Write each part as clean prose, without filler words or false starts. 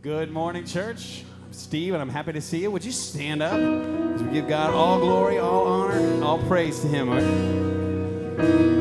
Good morning, church. I'm Steve, and I'm happy to see you. Would you stand up as we give God all glory, all honor, and all praise to Him? All right?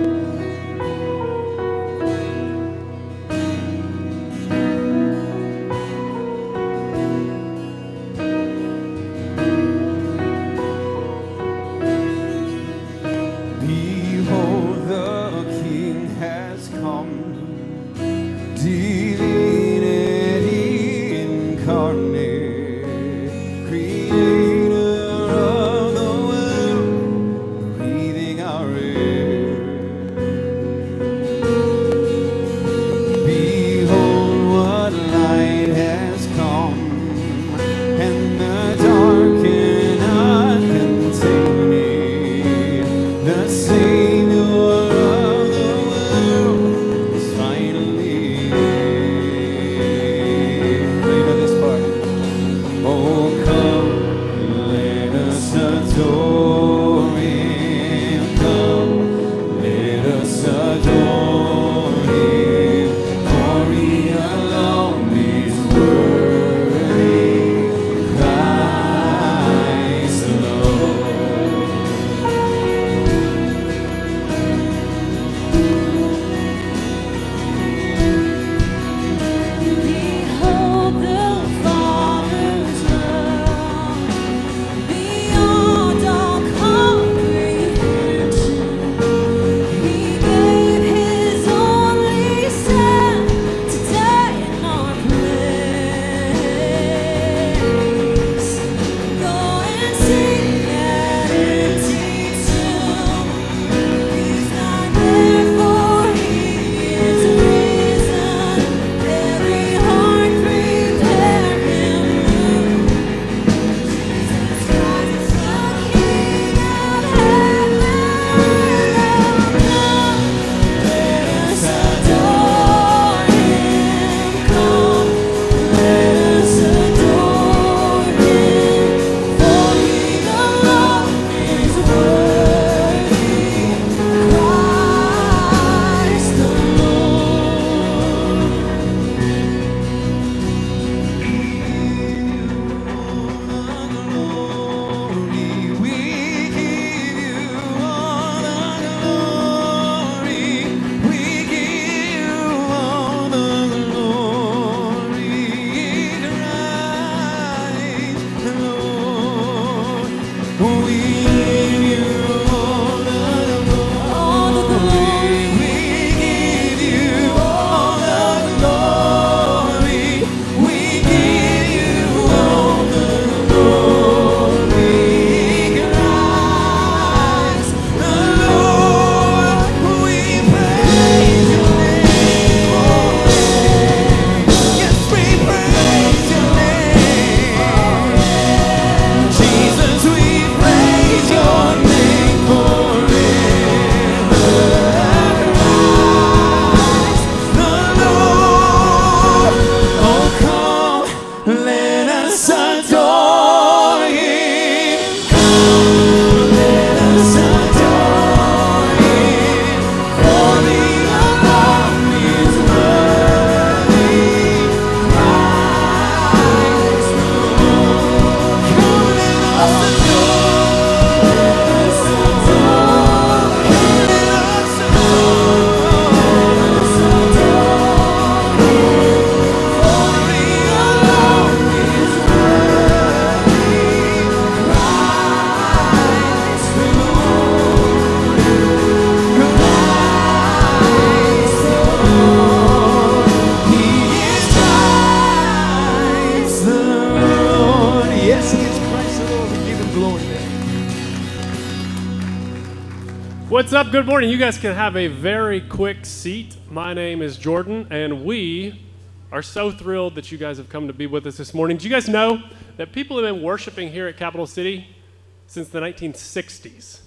What's up? Good morning. You guys can have a very quick seat. My name is Jordan, and we are so thrilled that you guys have come to be with us this morning. Do you guys know that people have been worshiping here at Capital City since the 1960s?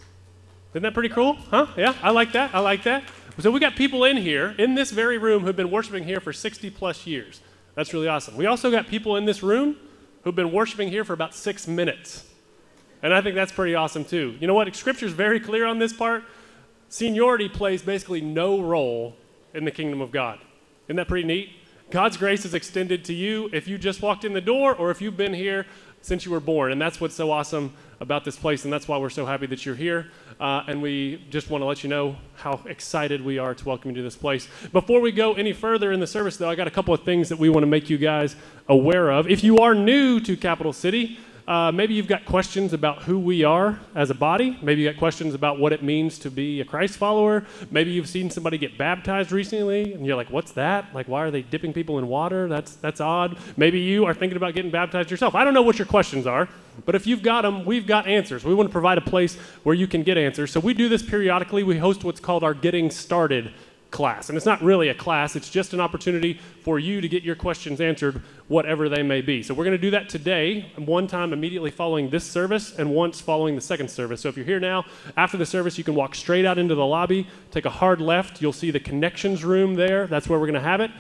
Isn't that pretty cool? Huh? Yeah, I like that. I like that. So we got people in here, in this very room, who've been worshiping here for 60 plus years. That's really awesome. We also got people in this room who've been worshiping here for about 6 minutes. And I think that's pretty awesome, too. You know what? Scripture's very clear on this part. Seniority plays basically no role in the kingdom of God. Isn't that pretty neat? God's grace is extended to you if you just walked in the door or if you've been here since you were born. And that's what's so awesome about this place, and that's why we're so happy that you're here. And we just want to let you know how excited we are to welcome you to this place. Before we go any further in the service, though, I got a couple of things that we want to make you guys aware of. If you are new to Capital City, maybe you've got questions about who we are as a body. Maybe you've got questions about what it means to be a Christ follower. Maybe you've seen somebody get baptized recently, and you're like, what's that? Like, why are they dipping people in water? That's odd. Maybe you are thinking about getting baptized yourself. I don't know what your questions are, but if you've got them, we've got answers. We want to provide a place where you can get answers. So we do this periodically. We host what's called our Getting Started class. And it's not really a class, it's just an opportunity for you to get your questions answered, whatever they may be. So we're going to do that today, one time immediately following this service and once following the second service. So if you're here now, after the service, you can walk straight out into the lobby, take a hard left, you'll see the connections room there. That's where we're going to have it.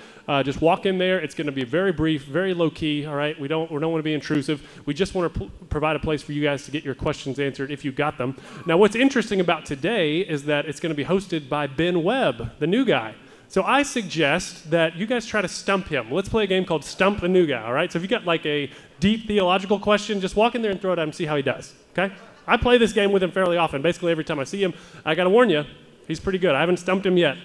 Just walk in there. It's going to be very brief, very low key. All right. We don't want to be intrusive. We just want to provide a place for you guys to get your questions answered if you got them. Now, what's interesting about today is that it's going to be hosted by Ben Webb, the new guy. So I suggest that you guys try to stump him. Let's play a game called Stump the New Guy. All right. So if you got like a deep theological question, just walk in there and throw it at him and see how he does. Okay. I play this game with him fairly often. Basically, every time I see him, I got to warn you, he's pretty good. I haven't stumped him yet.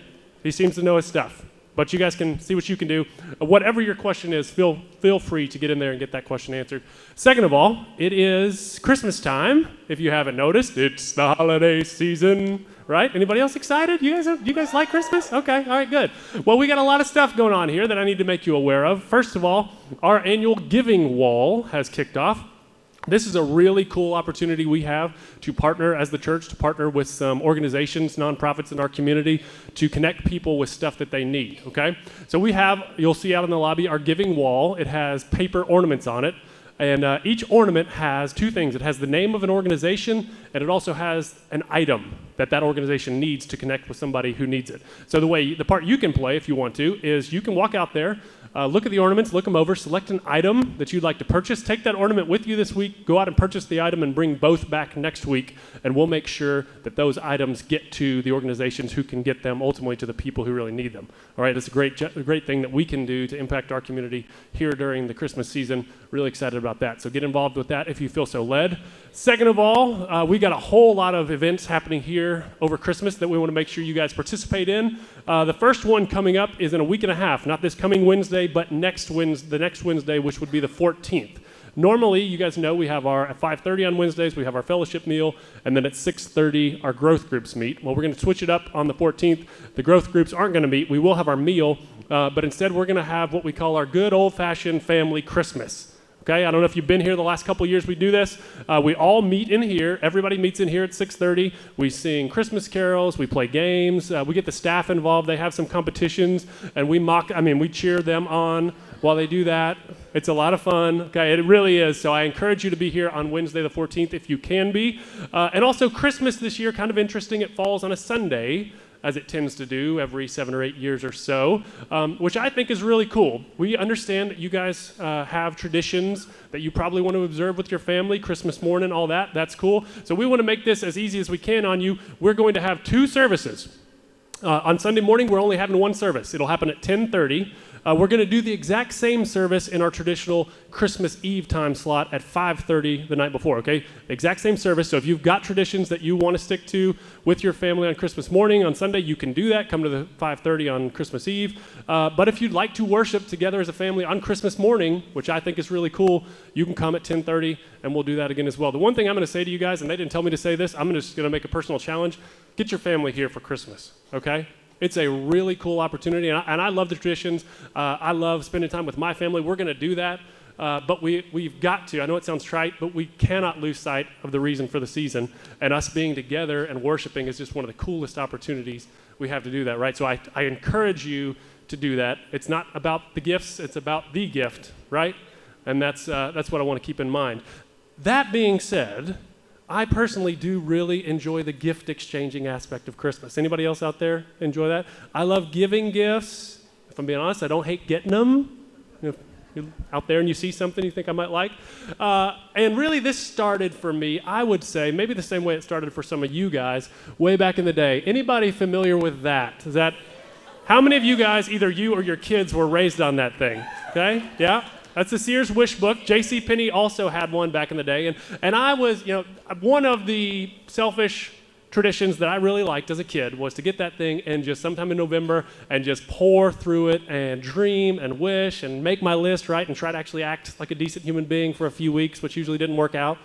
He seems to know his stuff. But you guys can see what you can do. Whatever your question is, feel free to get in there and get that question answered. Second of all, it is Christmas time. If you haven't noticed, it's the holiday season, right? Anybody else excited? You guys like Christmas? Okay, all right, good. Well, we got a lot of stuff going on here that I need to make you aware of. First of all, our annual giving wall has kicked off. This is a really cool opportunity we have to partner as the church, to partner with some organizations, nonprofits in our community to connect people with stuff that they need, okay? So we have, you'll see out in the lobby, our giving wall. It has paper ornaments on it, and each ornament has two things. It has the name of an organization, and it also has an item that organization needs to connect with somebody who needs it. So the part you can play, if you want to, is you can walk out there, look at the ornaments, look them over, select an item that you'd like to purchase. Take that ornament with you this week, go out and purchase the item and bring both back next week, and we'll make sure that those items get to the organizations who can get them, ultimately to the people who really need them. All right, it's a great thing that we can do to impact our community here during the Christmas season. Really excited about that. So get involved with that if you feel so led. Second of all, we got a whole lot of events happening here over Christmas that we want to make sure you guys participate in. The first one coming up is in a week and a half, not this coming Wednesday, but the next Wednesday, which would be the 14th. Normally, you guys know we have our at 5:30 on Wednesdays, we have our fellowship meal, and then at 6:30, our growth groups meet. Well, we're going to switch it up on the 14th. The growth groups aren't going to meet. We will have our meal, but instead we're going to have what we call our good old-fashioned family Christmas. Okay, I don't know if you've been here the last couple years we do this. We all meet in here. Everybody meets in here at 6:30. We sing Christmas carols. We play games. We get the staff involved. They have some competitions, and we cheer them on while they do that. It's a lot of fun. Okay, it really is. So I encourage you to be here on Wednesday the 14th if you can be. And also Christmas this year, kind of interesting, it falls on a Sunday, as it tends to do every 7 or 8 years or so, which I think is really cool. We understand that you guys have traditions that you probably want to observe with your family, Christmas morning, all that. That's cool. So we want to make this as easy as we can on you. We're going to have two services. On Sunday morning, we're only having one service. It'll happen at 10:30. We're going to do the exact same service in our traditional Christmas Eve time slot at 5:30 the night before, okay? The exact same service. So if you've got traditions that you want to stick to with your family on Christmas morning, on Sunday, you can do that. Come to the 5:30 on Christmas Eve. But if you'd like to worship together as a family on Christmas morning, which I think is really cool, you can come at 10:30, and we'll do that again as well. The one thing I'm going to say to you guys, and they didn't tell me to say this, I'm just going to make a personal challenge. Get your family here for Christmas, okay? It's a really cool opportunity, and I love the traditions. I love spending time with my family. We're going to do that, but we've got to. I know it sounds trite, but we cannot lose sight of the reason for the season, and us being together and worshiping is just one of the coolest opportunities we have to do that, right? So I encourage you to do that. It's not about the gifts. It's about the gift, right? And that's what I want to keep in mind. That being said, I personally do really enjoy the gift exchanging aspect of Christmas. Anybody else out there enjoy that? I love giving gifts. If I'm being honest, I don't hate getting them. If you're out there and you see something you think I might like. And really this started for me, I would say, maybe the same way it started for some of you guys way back in the day. Anybody familiar with that? Is that How many of you guys, either you or your kids, were raised on that thing? Okay, yeah? That's the Sears Wish Book. J.C. Penney also had one back in the day. And I was, you know, one of the selfish traditions that I really liked as a kid was to get that thing and just sometime in November and just pour through it and dream and wish and make my list, right, and try to actually act like a decent human being for a few weeks, which usually didn't work out.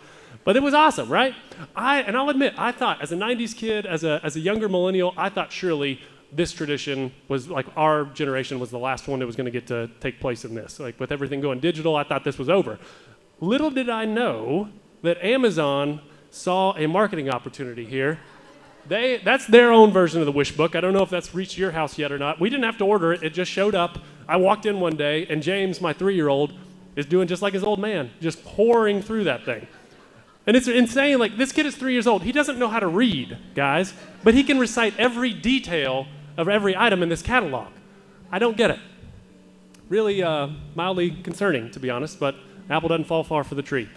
But it was awesome, right? And I'll admit, I thought as a 90s kid, as a younger millennial, I thought surely this tradition was like our generation was the last one that was going to get to take place in this. Like with everything going digital, I thought this was over. Little did I know that Amazon saw a marketing opportunity here. That's their own version of the wish book. I don't know if that's reached your house yet or not. We didn't have to order it. It just showed up. I walked in one day and James, my 3-year-old, is doing just like his old man, just pouring through that thing. And it's insane. Like this kid is 3 years old. He doesn't know how to read, guys, but he can recite every detail of every item in this catalog. I don't get it. Really mildly concerning, to be honest, but an apple doesn't fall far from the tree.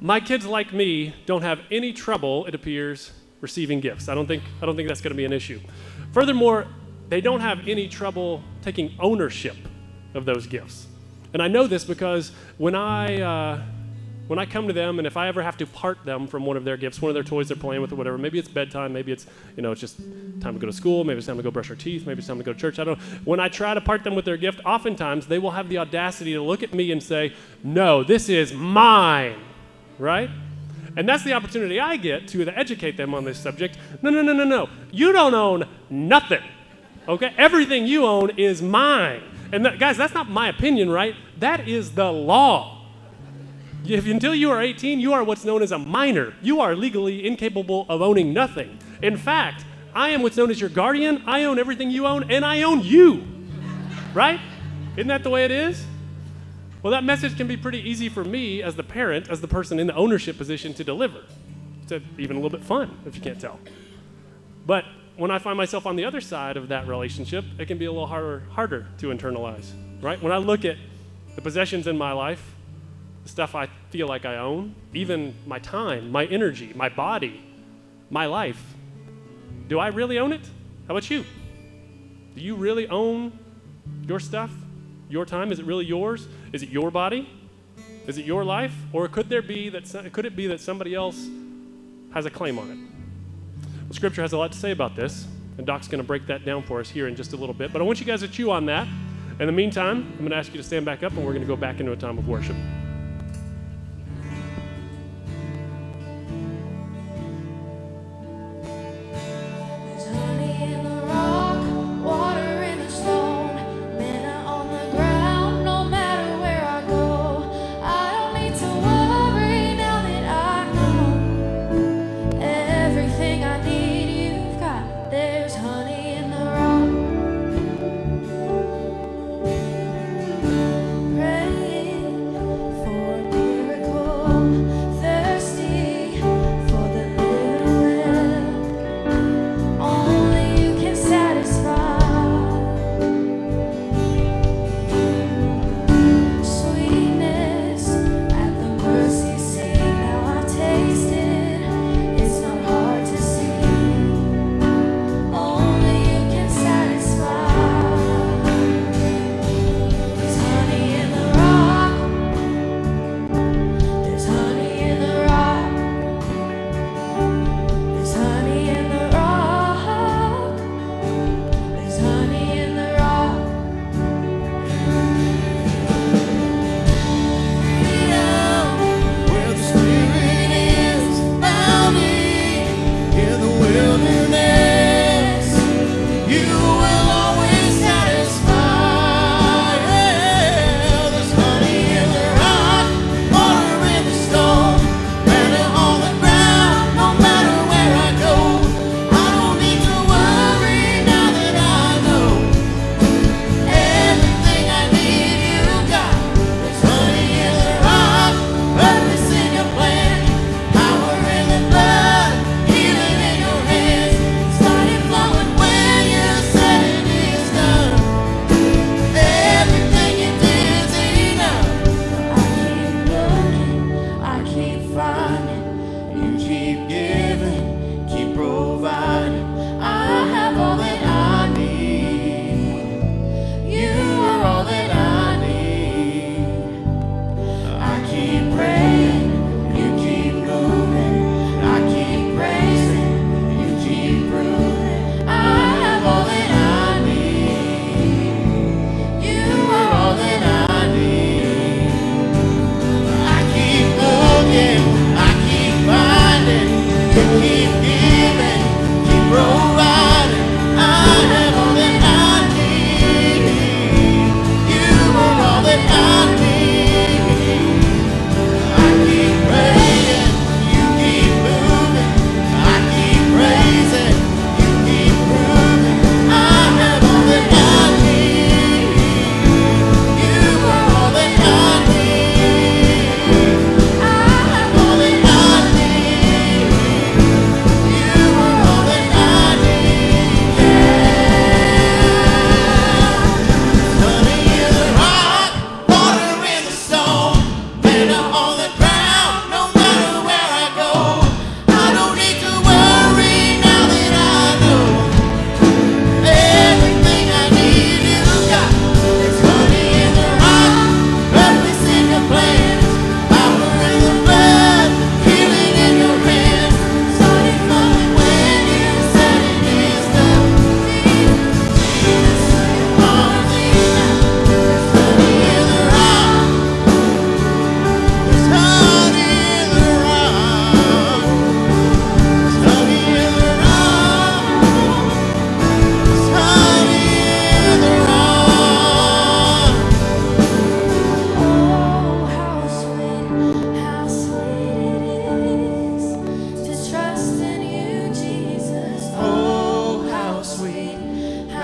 My kids, like me, don't have any trouble, it appears, receiving gifts. I don't think that's going to be an issue. Furthermore, they don't have any trouble taking ownership of those gifts. And I know this because when I come to them, and if I ever have to part them from one of their gifts, one of their toys they're playing with or whatever, maybe it's bedtime, maybe it's, you know, it's just time to go to school, maybe it's time to go brush our teeth, maybe it's time to go to church, I don't know. When I try to part them with their gift, oftentimes they will have the audacity to look at me and say, no, this is mine, right? And that's the opportunity I get to educate them on this subject. No, no, no, no, no, you don't own nothing, okay? Everything you own is mine. And that, guys, that's not my opinion, right? That is the law. Until you are 18, you are what's known as a minor. You are legally incapable of owning nothing. In fact, I am what's known as your guardian. I own everything you own, and I own you, right? Isn't that the way it is? Well, that message can be pretty easy for me as the parent, as the person in the ownership position to deliver. It's even a little bit fun, if you can't tell. But when I find myself on the other side of that relationship, it can be a little harder to internalize, right? When I look at the possessions in my life, stuff I feel like I own, even my time, my energy, my body, my life. Do I really own it? How about you? Do you really own your stuff, your time? Is it really yours? Is it your body? Is it your life? Or could it be that somebody else has a claim on it? Well, Scripture has a lot to say about this, and Doc's going to break that down for us here in just a little bit. But I want you guys to chew on that. In the meantime, I'm going to ask you to stand back up, and we're going to go back into a time of worship.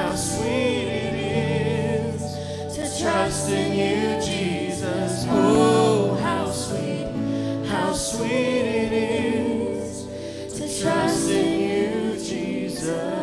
how sweet it is to trust in you, Jesus. Oh, how sweet it is to trust in you, Jesus.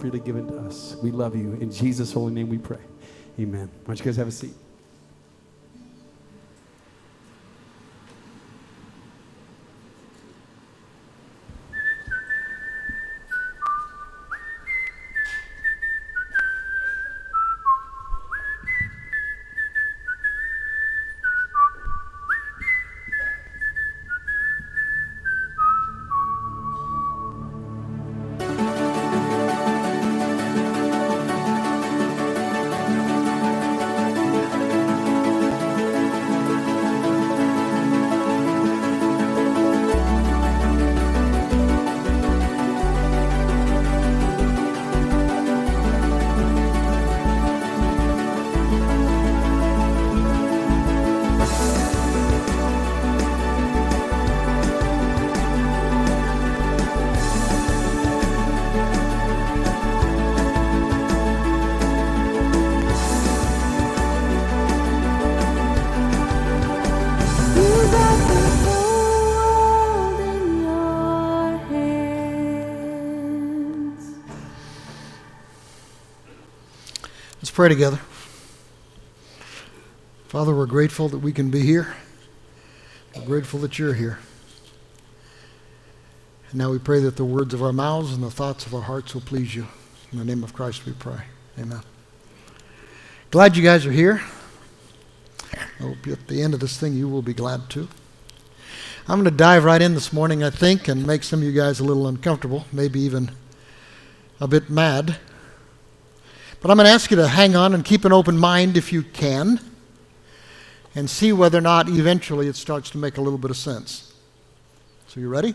Freely given to us. We love you. In Jesus' holy name we pray. Amen. Why don't you guys have a seat? pray together. Father, we're grateful that we can be here. We're grateful that you're here. And now we pray that the words of our mouths and the thoughts of our hearts will please you. In the name of Christ we pray. Amen. Glad you guys are here. I hope at the end of this thing you will be glad too. I'm going to dive right in this morning, I think, and make some of you guys a little uncomfortable, maybe even a bit mad. But I'm going to ask you to hang on and keep an open mind if you can, and see whether or not eventually it starts to make a little bit of sense. So you ready?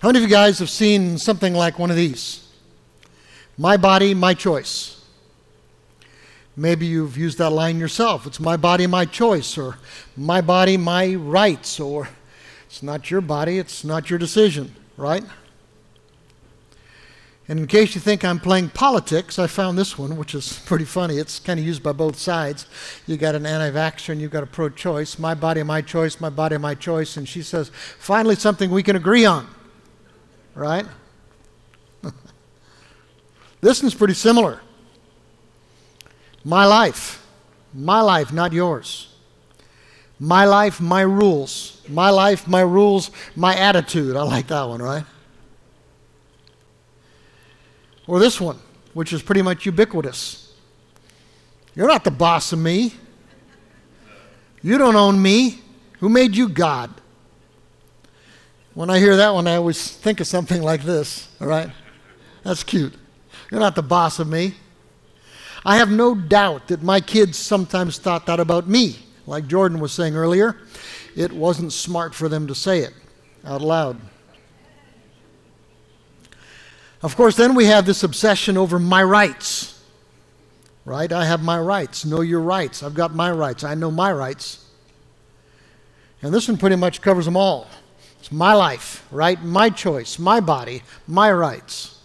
How many of you guys have seen something like one of these? My body, my choice. Maybe you've used that line yourself. It's my body, my choice, or my body, my rights, or it's not your body, it's not your decision, right? And in case you think I'm playing politics, I found this one, which is pretty funny. It's kind of used by both sides. You got an anti-vaxxer and you got a pro-choice. My body, my choice, my body, my choice. And she says, finally something we can agree on, right? This one's pretty similar. My life, not yours. My life, my rules. My life, my rules, my attitude. I like that one, right? Or this one, which is pretty much ubiquitous. You're not the boss of me. You don't own me. Who made you God? When I hear that one, I always think of something like this, all right? That's cute. You're not the boss of me. I have no doubt that my kids sometimes thought that about me. Like Jordan was saying earlier, it wasn't smart for them to say it out loud. Of course, then we have this obsession over my rights, right? I have my rights. Know your rights. I've got my rights. I know my rights. And this one pretty much covers them all. It's my life, right? My choice, my body, my rights.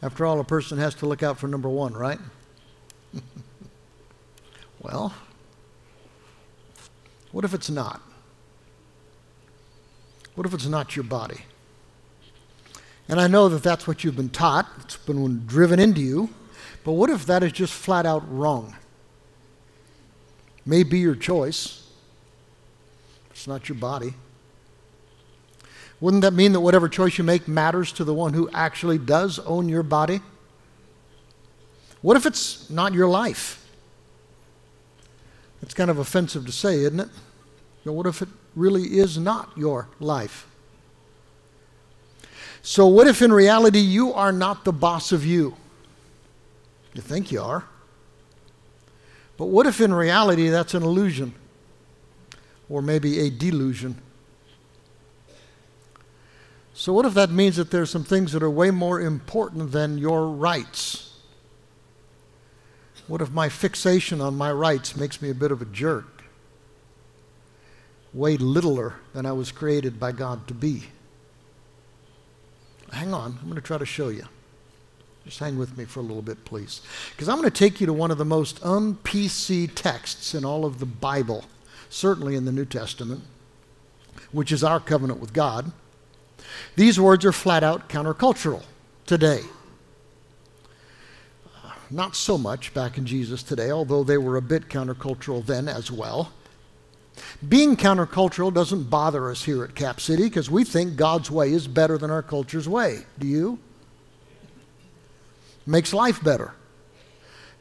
After all, a person has to look out for number one, right? Well, what if it's not? What if it's not your body? And I know that that's what you've been taught. It's been driven into you. But what if that is just flat out wrong? May be your choice. It's not your body. Wouldn't that mean that whatever choice you make matters to the one who actually does own your body? What if it's not your life? It's kind of offensive to say, isn't it? But what if it really is not your life? So what if in reality you are not the boss of you? You think you are. But what if in reality that's an illusion? Or maybe a delusion? So what if that means that there's some things that are way more important than your rights? What if my fixation on my rights makes me a bit of a jerk? Way littler than I was created by God to be. Hang on, I'm going to try to show you. Just hang with me for a little bit, please. Because I'm going to take you to one of the most un-PC texts in all of the Bible, certainly in the New Testament, which is our covenant with God. These words are flat out countercultural today. Not so much back in Jesus today, although they were a bit countercultural then as well. Being countercultural doesn't bother us here at Cap City because we think God's way is better than our culture's way. Do you? Makes life better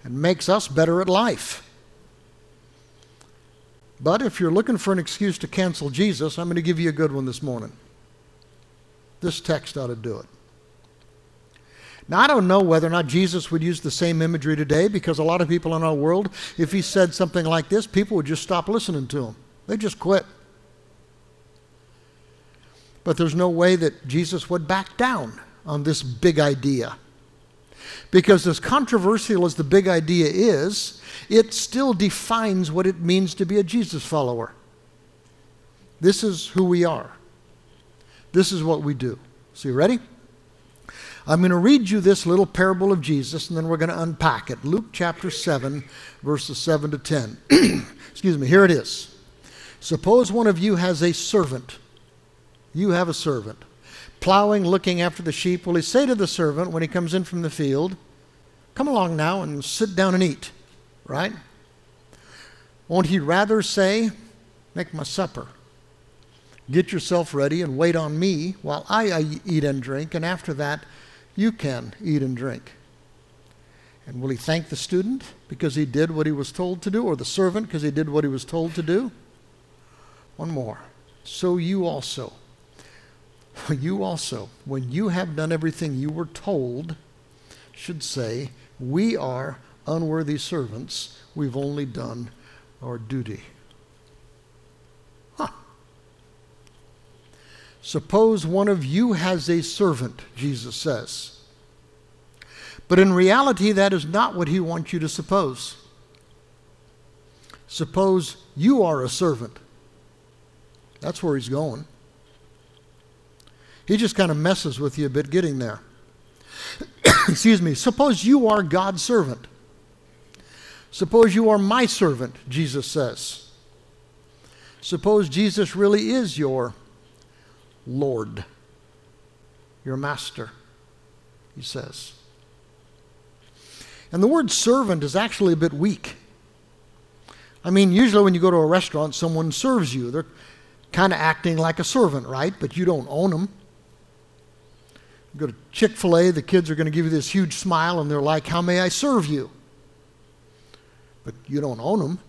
and makes us better at life. But if you're looking for an excuse to cancel Jesus, I'm going to give you a good one this morning. This text ought to do it. Now, I don't know whether or not Jesus would use the same imagery today because a lot of people in our world, if he said something like this, people would just stop listening to him. They'd just quit. But there's no way that Jesus would back down on this big idea. Because as controversial as the big idea is, it still defines what it means to be a Jesus follower. This is who we are. This is what we do. So you ready? I'm going to read you this little parable of Jesus, and then we're going to unpack it. Luke chapter 7, verses 7 to 10. Excuse me, here it is. Suppose one of you has a servant. You have a servant. Plowing, looking after the sheep. Will he say to the servant when he comes in from the field, Come along now and sit down and eat, right? Won't he rather say, make my supper, get yourself ready and wait on me while I eat and drink, and after that you can eat and drink? And will he thank the student because he did what he was told to do, or the servant because he did what he was told to do? One more. So you also, when you have done everything you were told, should say, we are unworthy servants. We've only done our duty. Huh. Suppose one of you has a servant, Jesus says. But in reality, that is not what he wants you to suppose. Suppose you are a servant. That's where he's going. He just kind of messes with you a bit getting there. Excuse me. Suppose you are God's servant. Suppose you are my servant, Jesus says. Suppose Jesus really is your Lord, your master, he says. And the word servant is actually a bit weak. I mean, usually when you go to a restaurant, someone serves you. They're kind of acting like a servant, right? But you don't own them. You go to Chick-fil-A, the kids are going to give you this huge smile, and they're like, how may I serve you? But you don't own them.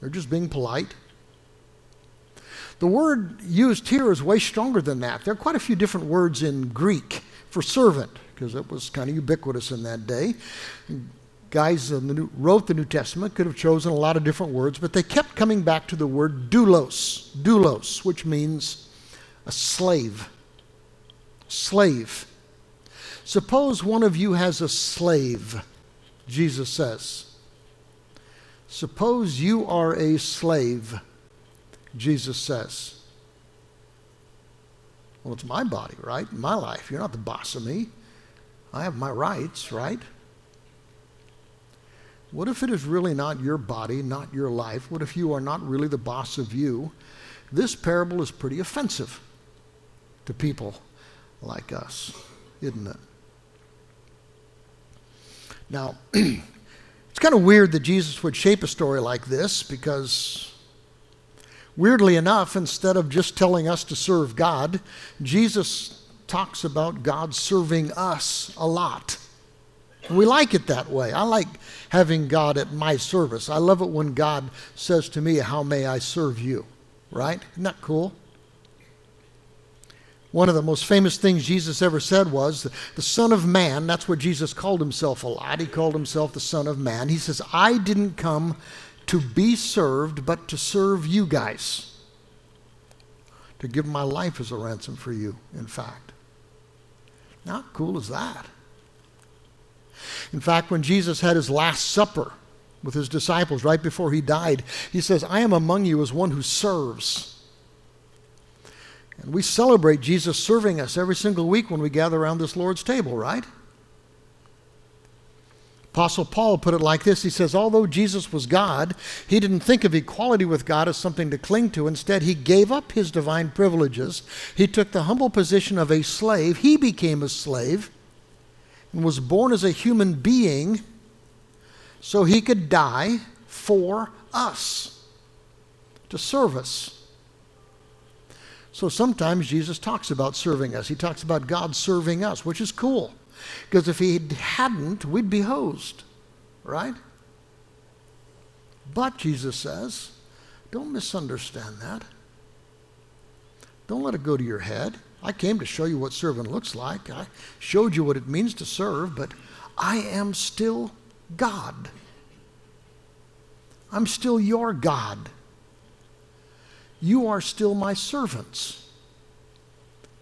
They're just being polite. The word used here is way stronger than that. There are quite a few different words in Greek for servant, because it was kind of ubiquitous in that day. Guys who wrote the New Testament could have chosen a lot of different words, but they kept coming back to the word doulos, which means a slave. Slave. Suppose one of you has a slave, Jesus says. Suppose you are a slave, Jesus says. Well, it's my body, right? My life. You're not the boss of me. I have my rights, right? What if it is really not your body, not your life? What if you are not really the boss of you? This parable is pretty offensive to people like us, isn't it? Now, it's kind of weird that Jesus would shape a story like this, because weirdly enough, instead of just telling us to serve God, Jesus talks about God serving us a lot. We like it that way. I like having God at my service. I love it when God says to me, how may I serve you? Right? Isn't that cool? One of the most famous things Jesus ever said was, the Son of Man, that's what Jesus called himself a lot. He called himself the Son of Man. He says, I didn't come to be served, but to serve you guys. To give my life as a ransom for you, in fact. How cool is that? In fact, when Jesus had his last supper with his disciples right before he died, he says, I am among you as one who serves. And we celebrate Jesus serving us every single week when we gather around this Lord's table, right? Apostle Paul put it like this. He says, although Jesus was God, he didn't think of equality with God as something to cling to. Instead, he gave up his divine privileges. He took the humble position of a slave. He became a slave and was born as a human being so he could die for us, to serve us. So sometimes Jesus talks about serving us. He talks about God serving us, which is cool, because if he hadn't, we'd be hosed, right? But Jesus says, don't misunderstand that. Don't let it go to your head. I came to show you what serving looks like. I showed you what it means to serve, but I am still God. I'm still your God. You are still my servants.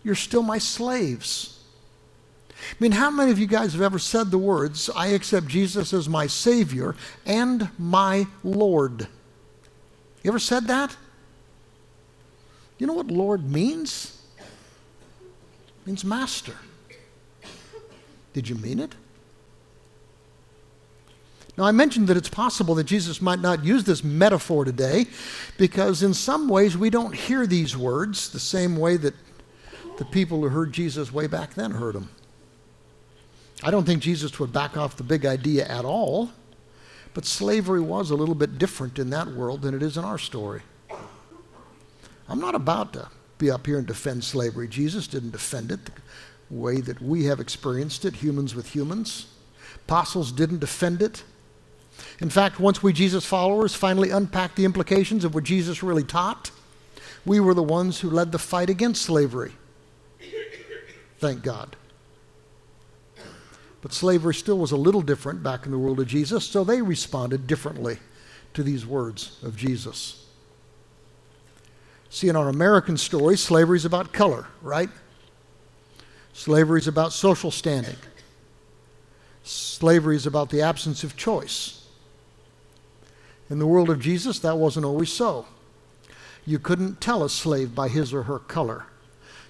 You're still my slaves. I mean, how many of you guys have ever said the words, I accept Jesus as my Savior and my Lord? You ever said that? You know what Lord means? Means master. Did you mean it? Now, I mentioned that it's possible that Jesus might not use this metaphor today, because in some ways we don't hear these words the same way that the people who heard Jesus way back then heard them. I don't think Jesus would back off the big idea at all, but slavery was a little bit different in that world than it is in our story. I'm not about to be up here and defend slavery. Jesus didn't defend it the way that we have experienced it, humans with humans. Apostles didn't defend it. In fact, once we Jesus followers finally unpacked the implications of what Jesus really taught, we were the ones who led the fight against slavery. Thank God. But slavery still was a little different back in the world of Jesus, so they responded differently to these words of Jesus. See, in our American story, slavery is about color, right? Slavery is about social standing. Slavery is about the absence of choice. In the world of Jesus, that wasn't always so. You couldn't tell a slave by his or her color.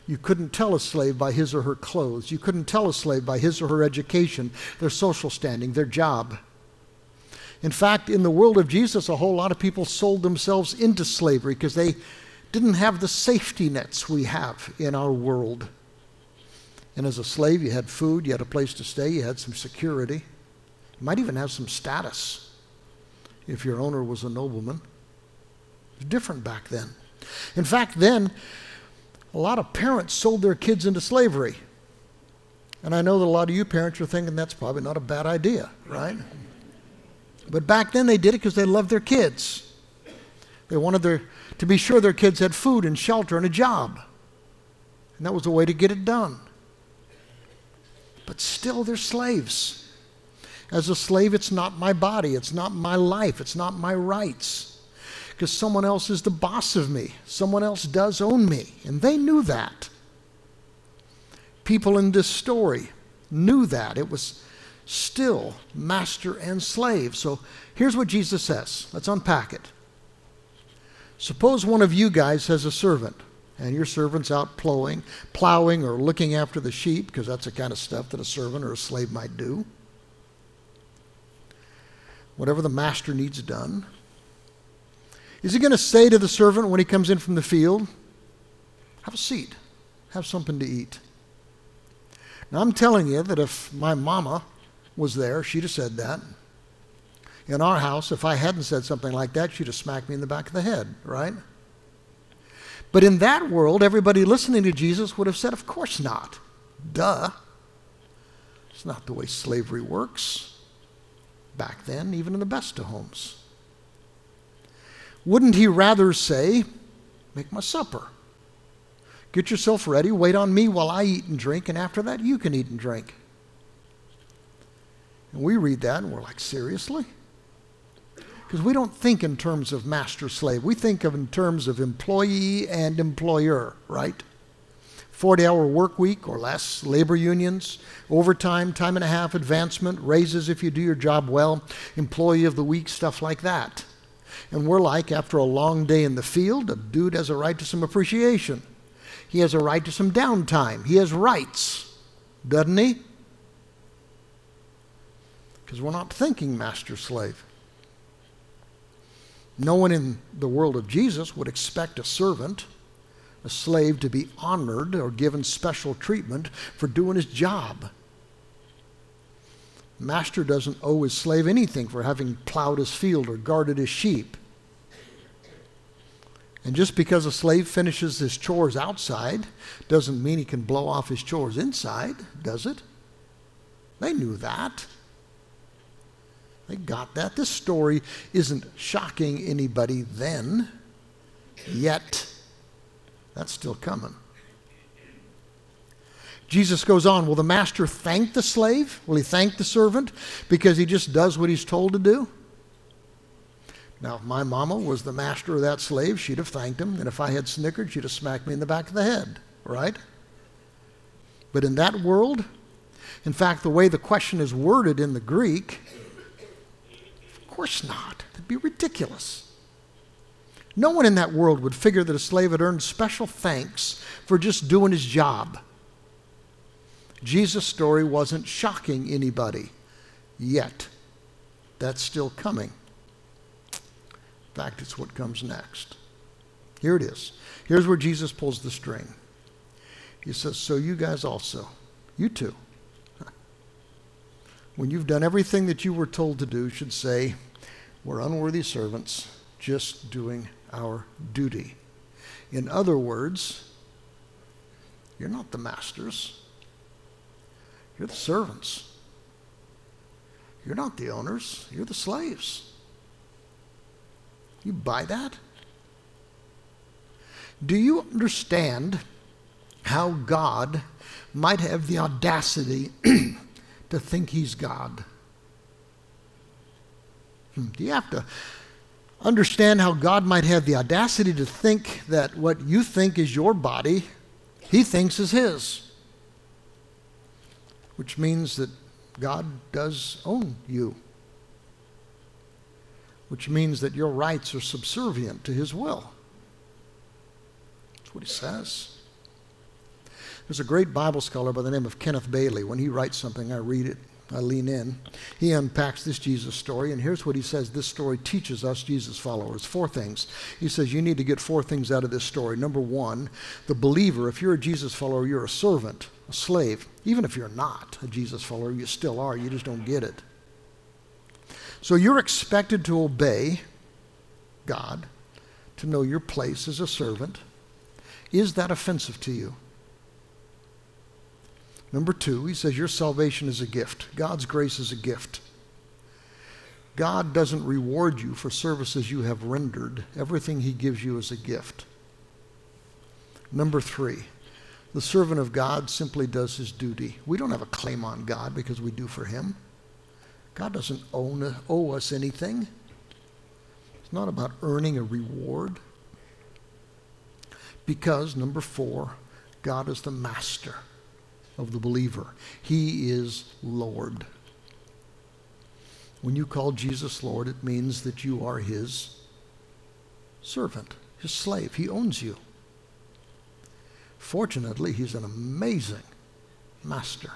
You couldn't tell a slave by his or her clothes. You couldn't tell a slave by his or her education, their social standing, their job. In fact, in the world of Jesus, a whole lot of people sold themselves into slavery because they didn't have the safety nets we have in our world. And as a slave, you had food, you had a place to stay, you had some security. You might even have some status if your owner was a nobleman. It was different back then. In fact, then, a lot of parents sold their kids into slavery. And I know that a lot of you parents are thinking that's probably not a bad idea, right? But back then they did it because they loved their kids. They wanted to be sure their kids had food and shelter and a job. And that was the way to get it done. But still, they're slaves. As a slave, it's not my body, it's not my life, it's not my rights. Because someone else is the boss of me. Someone else does own me. And they knew that. People in this story knew that. It was still master and slave. So here's what Jesus says. Let's unpack it. Suppose one of you guys has a servant, and your servant's out plowing or looking after the sheep, because that's the kind of stuff that a servant or a slave might do. Whatever the master needs done. Is he going to say to the servant when he comes in from the field, have a seat, have something to eat? Now, I'm telling you that if my mama was there, she'd have said that. In our house, if I hadn't said something like that, she'd have smacked me in the back of the head, right? But in that world, everybody listening to Jesus would have said, of course not. Duh. It's not the way slavery works back then, even in the best of homes. Wouldn't he rather say, make my supper? Get yourself ready, wait on me while I eat and drink, and after that you can eat and drink. And we read that and we're like, seriously? Because we don't think in terms of master-slave. We think of in terms of employee and employer, right? 40-hour work week or less, labor unions, overtime, time and a half, advancement, raises if you do your job well, employee of the week, stuff like that. And we're like, after a long day in the field, a dude has a right to some appreciation. He has a right to some downtime. He has rights, doesn't he? Because we're not thinking master-slave. No one in the world of Jesus would expect a servant, a slave, to be honored or given special treatment for doing his job. Master doesn't owe his slave anything for having plowed his field or guarded his sheep. And just because a slave finishes his chores outside doesn't mean he can blow off his chores inside, does it? They knew that. They got that. This story isn't shocking anybody then, yet that's still coming. Jesus goes on, will the master thank the slave? Will he thank the servant because he just does what he's told to do? Now, if my mama was the master of that slave, she'd have thanked him. And if I had snickered, she'd have smacked me in the back of the head, right? But in that world, in fact, the way the question is worded in the Greek, of course not. That'd be ridiculous. No one in that world would figure that a slave had earned special thanks for just doing his job. Jesus' story wasn't shocking anybody yet. That's still coming. In fact, it's what comes next. Here it is. Here's where Jesus pulls the string. He says, so you guys also, you too, when you've done everything that you were told to do, should say, we're unworthy servants just doing our duty. In other words, you're not the masters. You're the servants. You're not the owners. You're the slaves. You buy that? Do you understand how God might have the audacity to think he's God? Do you have to understand how God might have the audacity to think that what you think is your body, he thinks is his? Which means that God does own you. Which means that your rights are subservient to his will. That's what he says. There's a great Bible scholar by the name of Kenneth Bailey. When he writes something, I read it. I lean in. He unpacks this Jesus story, and here's what he says this story teaches us Jesus followers. 4 things. He says you need to get 4 things out of this story. Number 1, the believer, if you're a Jesus follower, you're a servant, a slave. Even if you're not a Jesus follower, you still are. You just don't get it. So you're expected to obey God, to know your place as a servant. Is that offensive to you? Number 2, he says your salvation is a gift. God's grace is a gift. God doesn't reward you for services you have rendered. Everything he gives you is a gift. Number 3, the servant of God simply does his duty. We don't have a claim on God because we do for him. God doesn't owe us anything. It's not about earning a reward. Because, number 4, God is the master of the believer. He is Lord. When you call Jesus Lord, it means that you are his servant, his slave. He owns you. Fortunately, he's an amazing master.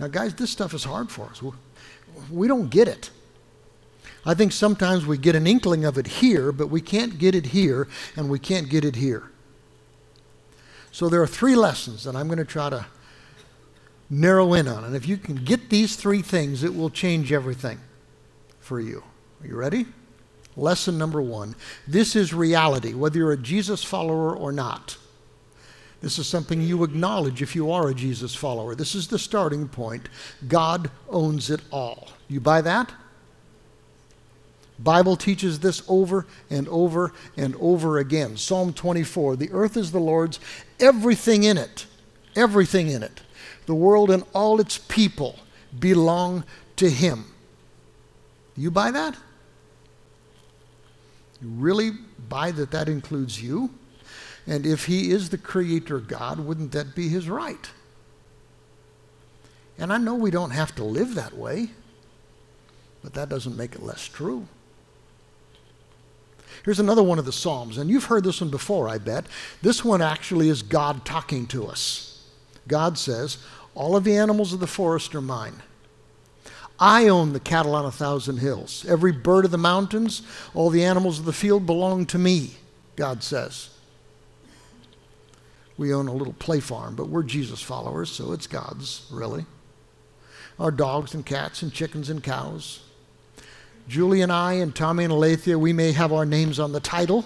Now, guys, this stuff is hard for us. We don't get it. I think sometimes we get an inkling of it here, but we can't get it here, and we can't get it here. So there are 3 lessons that I'm going to try to narrow in on. And if you can get these 3 things, it will change everything for you. Are you ready? Lesson number 1. This is reality, whether you're a Jesus follower or not. This is something you acknowledge if you are a Jesus follower. This is the starting point. God owns it all. You buy that? Bible teaches this over and over and over again. Psalm 24, the earth is the Lord's, everything in it, everything in it. The world and all its people belong to him. You buy that? You really buy that that includes you? And if he is the creator God, wouldn't that be his right? And I know we don't have to live that way, but that doesn't make it less true. Here's another one of the Psalms, and you've heard this one before, I bet. This one actually is God talking to us. God says, all of the animals of the forest are mine. I own the cattle on 1,000 hills. Every bird of the mountains, all the animals of the field belong to me, God says. We own a little play farm, but we're Jesus followers, so it's God's, really. Our dogs and cats and chickens and cows. Julie and I and Tommy and Alethea, we may have our names on the title,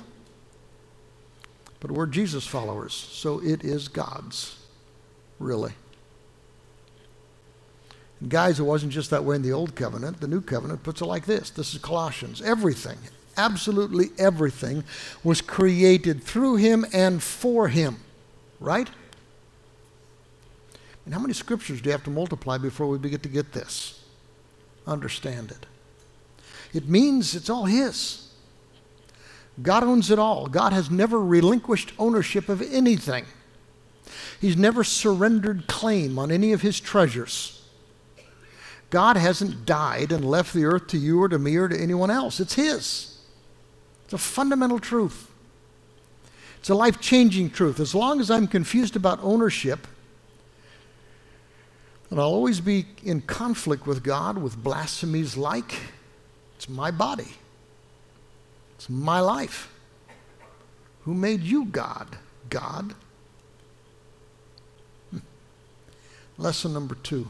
but we're Jesus followers, so it is God's, really. And guys, it wasn't just that way in the Old Covenant. The New Covenant puts it like this. This is Colossians. Everything, absolutely everything, was created through him and for him, right? And how many scriptures do you have to multiply before we begin to get this? Understand it. It means it's all his. God owns it all. God has never relinquished ownership of anything. He's never surrendered claim on any of his treasures. God hasn't died and left the earth to you or to me or to anyone else. It's his. It's a fundamental truth. It's a life-changing truth. As long as I'm confused about ownership, and I'll always be in conflict with God with blasphemies like, it's my body. It's my life. Who made you God? God? Lesson number 2.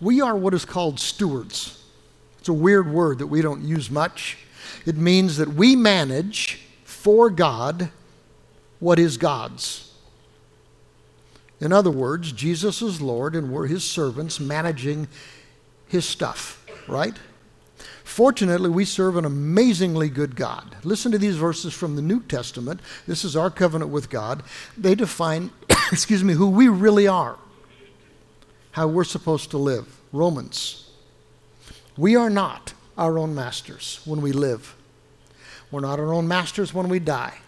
We are what is called stewards. It's a weird word that we don't use much. It means that we manage for God what is God's. In other words, Jesus is Lord and we're his servants managing his stuff, right? Fortunately, we serve an amazingly good God. Listen to these verses from the New Testament. This is our covenant with God. They define, who we really are, how we're supposed to live. Romans. We are not our own masters when we live. We're not our own masters when we die.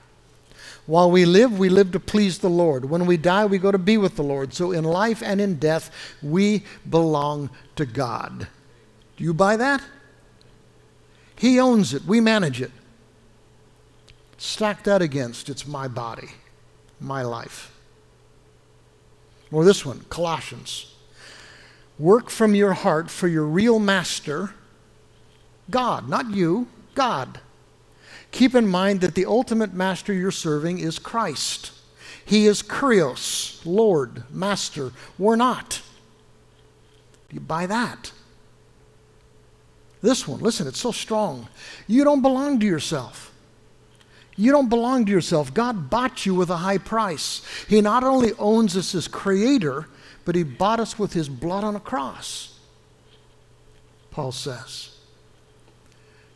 While we live to please the Lord. When we die, we go to be with the Lord. So in life and in death, we belong to God. Do you buy that? He owns it. We manage it. Stack that against, it's my body, my life. Or this one, Colossians. Work from your heart for your real master, God, not you, God. Keep in mind that the ultimate master you're serving is Christ. He is Kyrios, Lord, Master. We're not. Do you buy that? This one, listen, it's so strong. You don't belong to yourself. You don't belong to yourself. God bought you with a high price. He not only owns us as creator, but he bought us with his blood on a cross, Paul says.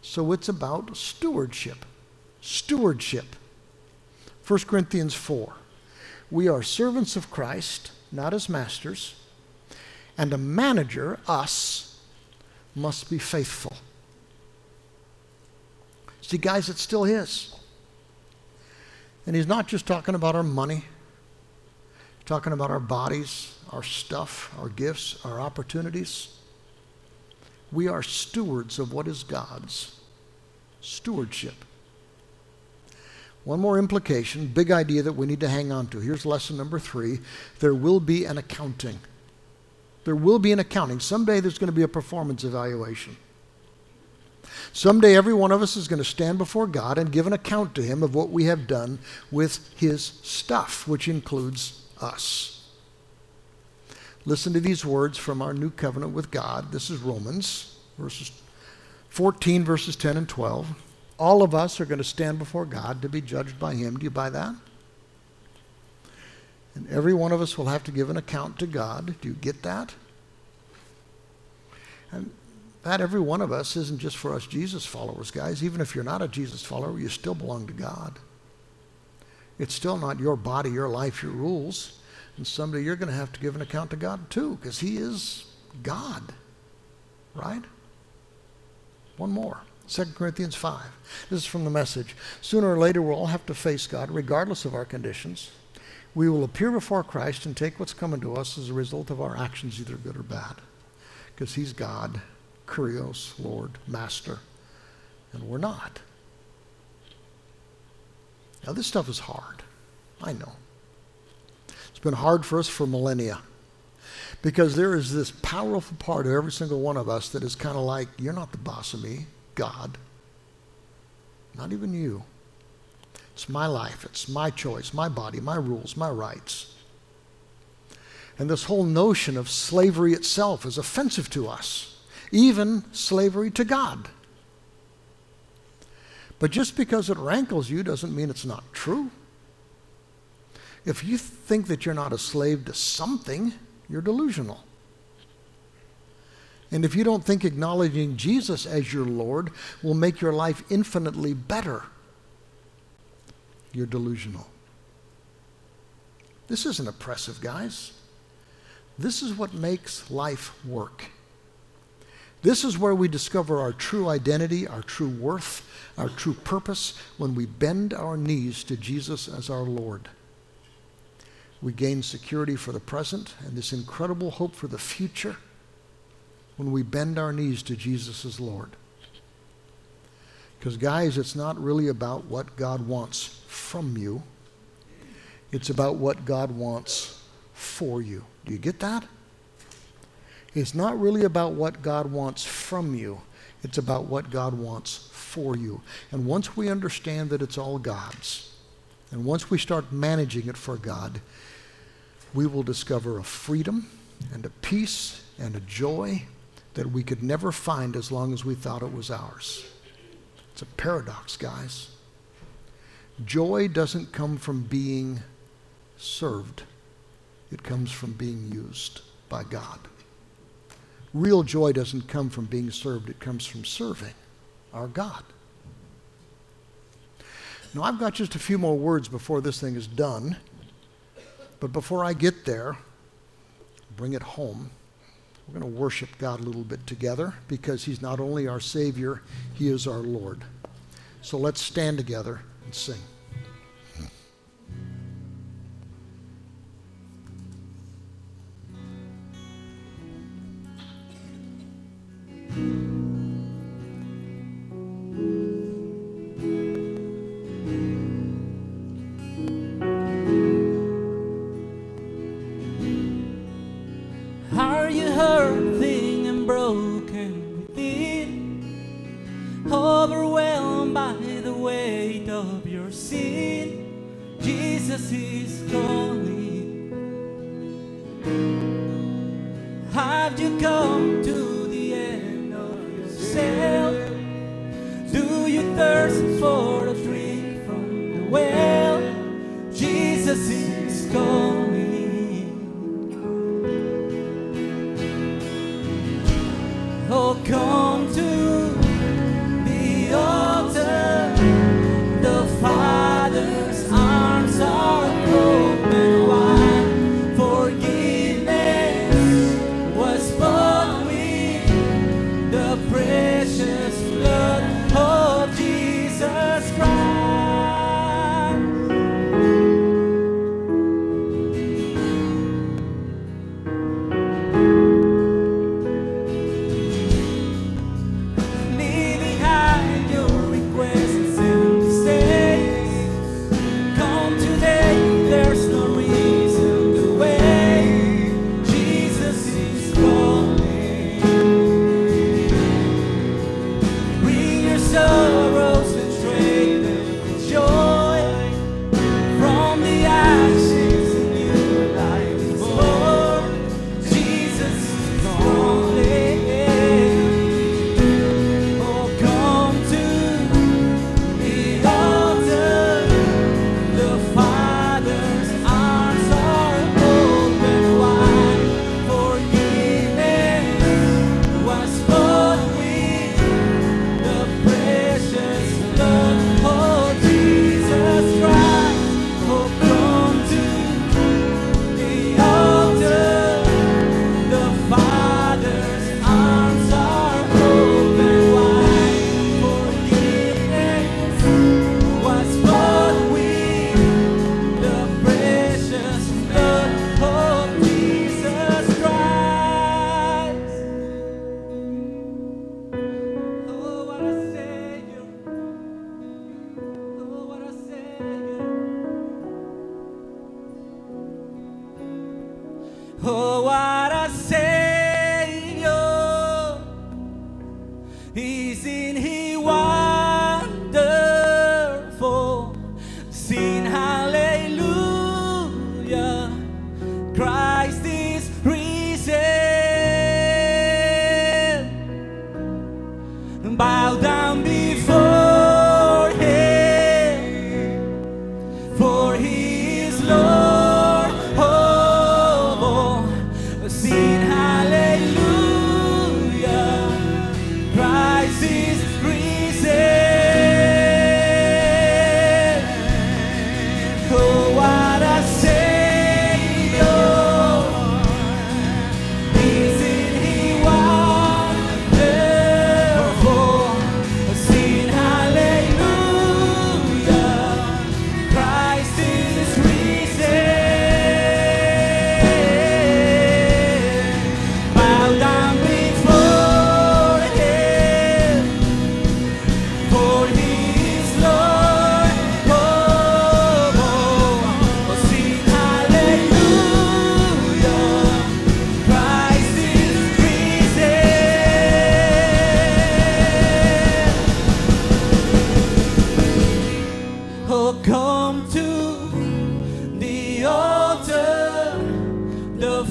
So it's about stewardship. Stewardship. 1 Corinthians 4. We are servants of Christ, not as masters, and a manager, us, must be faithful. See, guys, it's still his. And he's not just talking about our money, he's talking about our bodies, our stuff, our gifts, our opportunities. We are stewards of what is God's. Stewardship. One more implication, big idea that we need to hang on to. Here's lesson number 3. There will be an accounting. There will be an accounting. Someday there's going to be a performance evaluation. Someday every one of us is going to stand before God and give an account to him of what we have done with his stuff, which includes us. Listen to these words from our new covenant with God. This is Romans, verses 14, verses 10 and 12. All of us are going to stand before God to be judged by him. Do you buy that? And every one of us will have to give an account to God. Do you get that? And that every one of us isn't just for us Jesus followers, guys. Even if you're not a Jesus follower, you still belong to God. It's still not your body, your life, your rules. And someday you're going to have to give an account to God too, because he is God, right? One more, 2 Corinthians 5. This is from the Message. Sooner or later, we'll all have to face God, regardless of our conditions. We will appear before Christ and take what's coming to us as a result of our actions, either good or bad, because he's God, Kyrios, Lord, Master, and we're not. Now, this stuff is hard. I know. It's been hard for us for millennia because there is this powerful part of every single one of us that is kind of like, you're not the boss of me, God. Not even you. It's my life. It's my choice, my body, my rules, my rights. And this whole notion of slavery itself is offensive to us, even slavery to God. But just because it rankles you doesn't mean it's not true. If you think that you're not a slave to something, you're delusional. And if you don't think acknowledging Jesus as your Lord will make your life infinitely better, you're delusional. This isn't oppressive, guys. This is what makes life work. This is where we discover our true identity, our true worth, our true purpose, when we bend our knees to Jesus as our Lord. We gain security for the present and this incredible hope for the future when we bend our knees to Jesus as Lord. Because, guys, it's not really about what God wants from you. It's about what God wants for you. Do you get that? It's not really about what God wants from you. It's about what God wants for you. And once we understand that it's all God's, and once we start managing it for God, we will discover a freedom and a peace and a joy that we could never find as long as we thought it was ours. It's a paradox, guys. Joy doesn't come from being served. It comes from being used by God. Real joy doesn't come from being served. It comes from serving our God. Now, I've got just a few more words before this thing is done. But before I get there, bring it home, we're going to worship God a little bit together because he's not only our Savior, he is our Lord. So let's stand together and sing.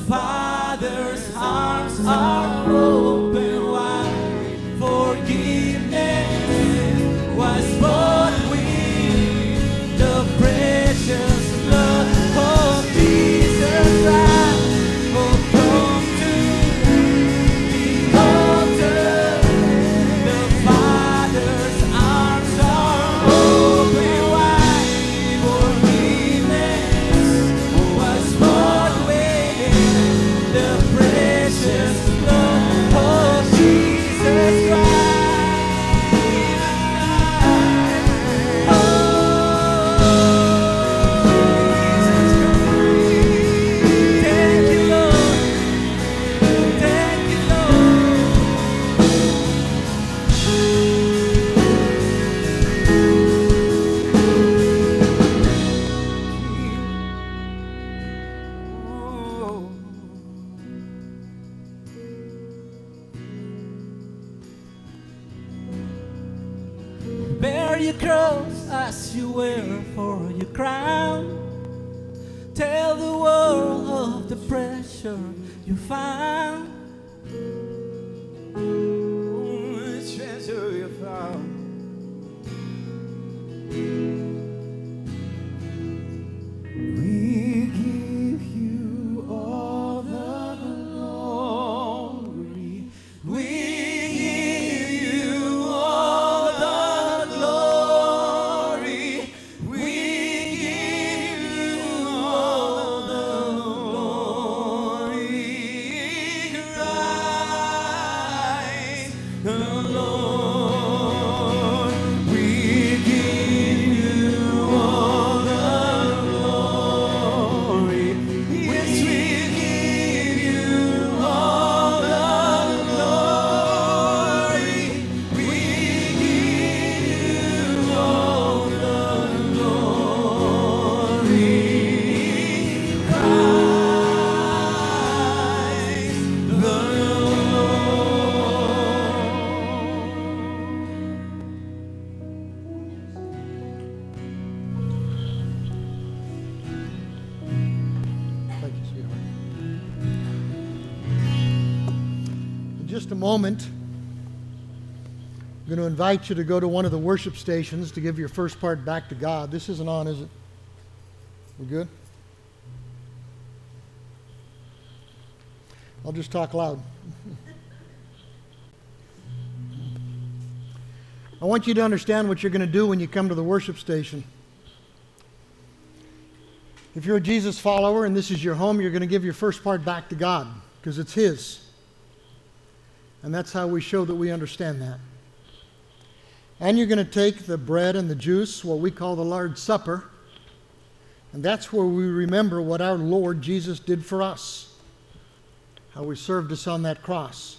Father's arms are anywhere for your crown. Tell the world of the pressure you found. Oh, the treasure you found. We give you all the glory. We give you all the glory. We give you all the glory. Christ the Lord. We give you all the glory. Yes, we give you all the glory. We give you all the glory. Christ the Lord. Thank you, sweetheart. In just a moment, I'm going to invite you to go to one of the worship stations to give your first part back to God. This isn't on, is it? We good? I'll just talk loud. I want you to understand what you're going to do when you come to the worship station. If you're a Jesus follower and this is your home, you're going to give your first part back to God because it's His. And that's how we show that we understand that. And you're going to take the bread and the juice, what we call the Lord's Supper, and that's where we remember what our Lord Jesus did for us, how He served us on that cross.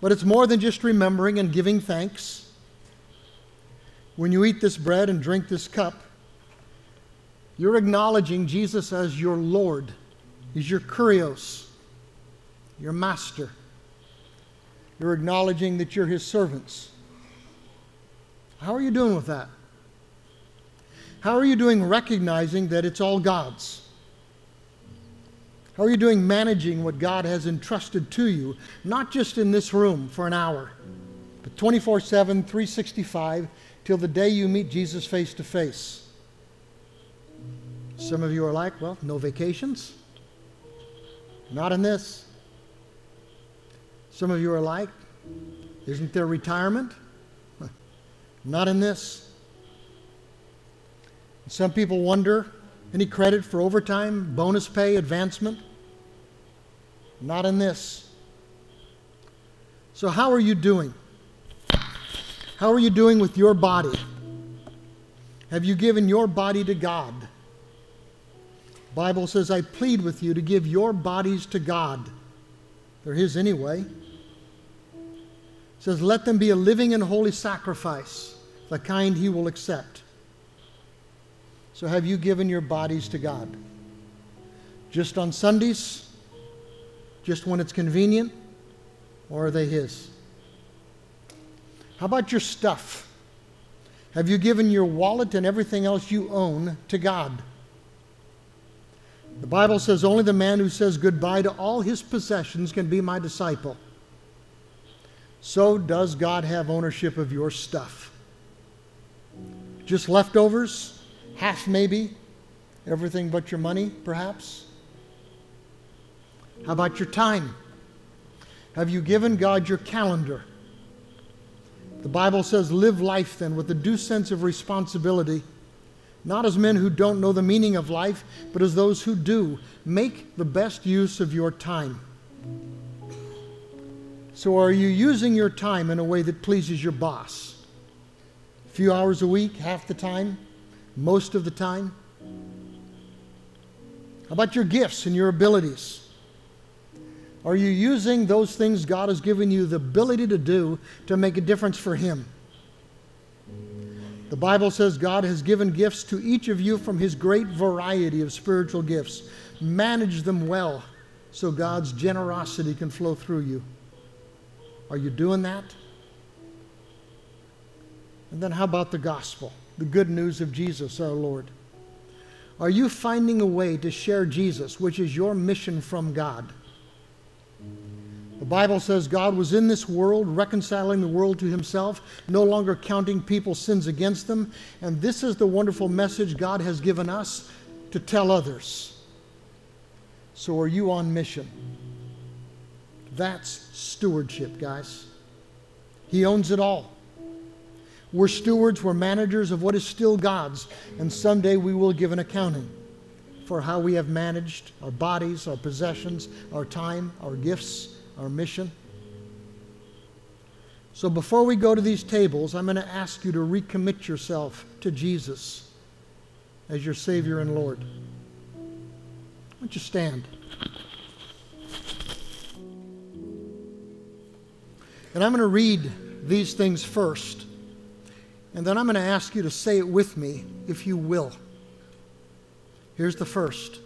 But it's more than just remembering and giving thanks. When you eat this bread and drink this cup, you're acknowledging Jesus as your Lord. He's your Kyrios, your master. You're acknowledging that you're His servants. How are you doing with that? How are you doing recognizing that it's all God's? How are you doing managing what God has entrusted to you, not just in this room for an hour, but 24/7, 365, till the day you meet Jesus face to face? Some of you are like, well, no vacations. Not in this. Some of you are like, isn't there retirement? Not in this. Some people wonder, any credit for overtime, bonus pay, advancement? Not in this. So how are you doing? How are you doing with your body? Have you given your body to God? The Bible says, I plead with you to give your bodies to God. They're His anyway. It says, let them be a living and holy sacrifice, the kind He will accept. So have you given your bodies to God? Just on Sundays? Just when it's convenient? Or are they His? How about your stuff? Have you given your wallet and everything else you own to God? The Bible says only the man who says goodbye to all his possessions can be my disciple. So does God have ownership of your stuff? Just leftovers? Half maybe? Everything but your money, perhaps? How about your time? Have you given God your calendar? The Bible says live life then with a due sense of responsibility. Not as men who don't know the meaning of life, but as those who do. Make the best use of your time. So are you using your time in a way that pleases your boss? A few hours a week, half the time, most of the time? How about your gifts and your abilities? Are you using those things God has given you the ability to do to make a difference for Him? The Bible says God has given gifts to each of you from His great variety of spiritual gifts. Manage them well so God's generosity can flow through you. Are you doing that? And then how about the gospel, the good news of Jesus our Lord? Are you finding a way to share Jesus, which is your mission from God? The Bible says God was in this world, reconciling the world to himself, no longer counting people's sins against them. And this is the wonderful message God has given us to tell others. So are you on mission? That's stewardship, guys. He owns it all. We're stewards, we're managers of what is still God's, and someday we will give an accounting for how we have managed our bodies, our possessions, our time, our gifts, our mission. So before we go to these tables, I'm going to ask you to recommit yourself to Jesus as your Savior and Lord. Why don't you stand? And I'm going to read these things first, and then I'm going to ask you to say it with me, if you will. Here's the first.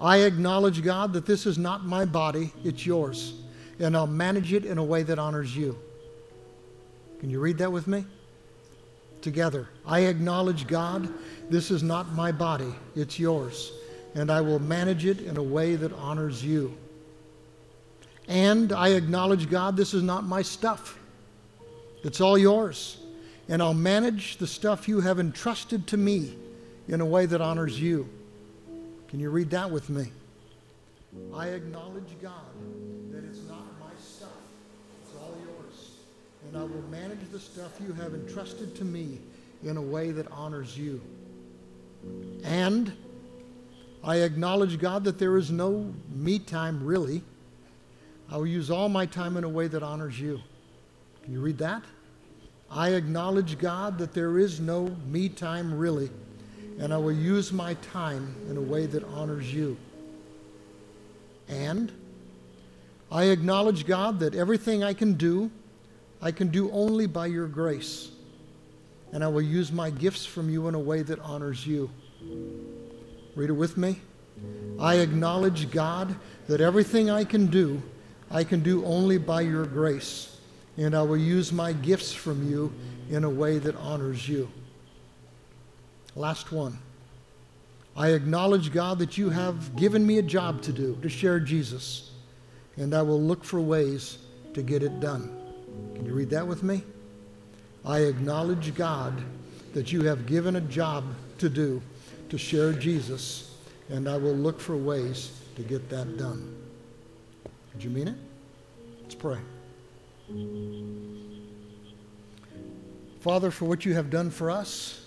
I acknowledge, God, that this is not my body, it's yours. And I'll manage it in a way that honors you. Can you read that with me? Together. I acknowledge, God, this is not my body, it's yours. And I will manage it in a way that honors you. And I acknowledge, God, this is not my stuff. It's all yours. And I'll manage the stuff you have entrusted to me in a way that honors you. Can you read that with me? I acknowledge, God, that it's not my stuff, it's all yours. And I will manage the stuff you have entrusted to me in a way that honors you. And I acknowledge, God, that there is no me time, really. I will use all my time in a way that honors you. Can you read that? I acknowledge, God, that there is no me time, really. And I will use my time in a way that honors you. And I acknowledge, God, that everything I can do only by your grace. And I will use my gifts from you in a way that honors you. Read it with me. I acknowledge, God, that everything I can do only by your grace. And I will use my gifts from you in a way that honors you. Last one. I acknowledge, God, that you have given me a job to do, to share Jesus, and I will look for ways to get it done. Can you read that with me? I acknowledge, God, that you have given a job to do, to share Jesus, and I will look for ways to get that done. Did you mean it? Let's pray. Father, for what you have done for us,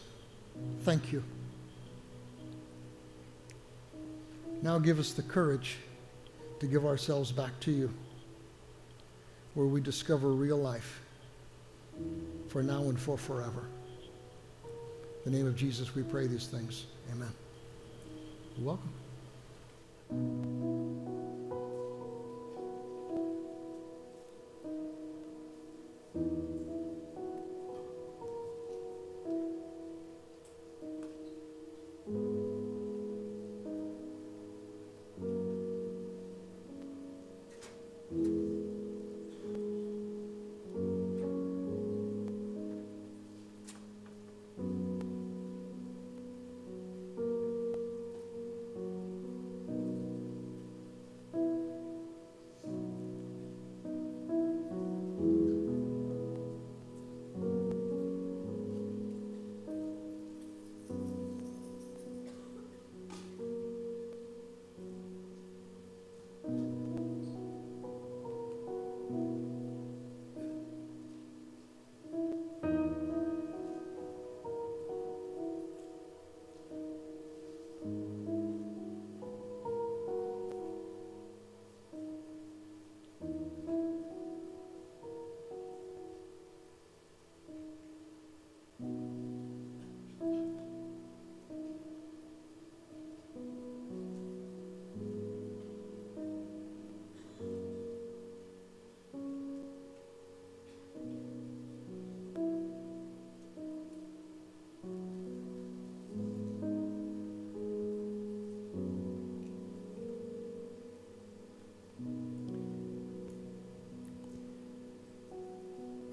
thank you. Now give us the courage to give ourselves back to you, where we discover real life for now and for forever. In the name of Jesus, we pray these things. Amen. You're welcome.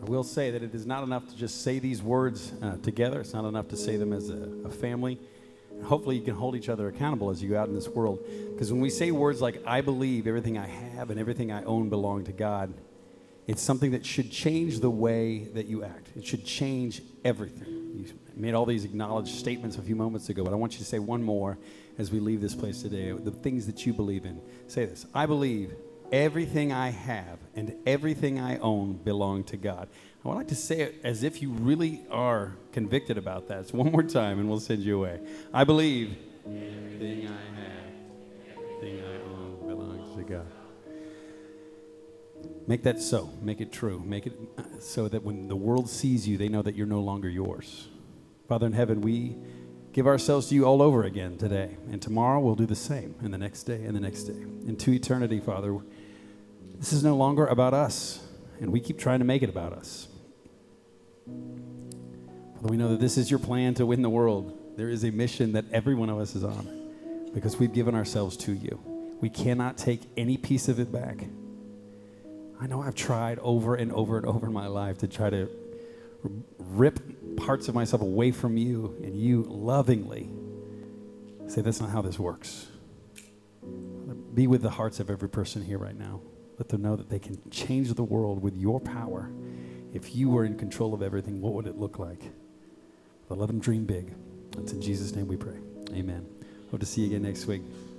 will say that it is not enough to just say these words together. It's not enough to say them as a family. Hopefully you can hold each other accountable as you go out in this world. Because when we say words like, I believe everything I have and everything I own belong to God, it's something that should change the way that you act. It should change everything. You made all these acknowledged statements a few moments ago, but I want you to say one more as we leave this place today, the things that you believe in. Say this, I believe everything I have and everything I own belong to God. I would like to say it as if you really are convicted about that. So one more time, and we'll send you away. I believe everything I have, everything I own belongs to God. Make that so. Make it true. Make it so that when the world sees you, they know that you're no longer yours. Father in heaven, we give ourselves to you all over again today. And tomorrow we'll do the same. And the next day and the next day. Into eternity, Father. This is no longer about us. And we keep trying to make it about us. Father, we know that this is your plan to win the world. There is a mission that every one of us is on. Because we've given ourselves to you. We cannot take any piece of it back. I know I've tried over and over and over in my life to try to rip parts of myself away from you, and you lovingly say, that's not how this works. Be with the hearts of every person here right now. Let them know that they can change the world with your power. If you were in control of everything, what would it look like? But let them dream big. It's in Jesus' name we pray. Amen. Hope to see you again next week.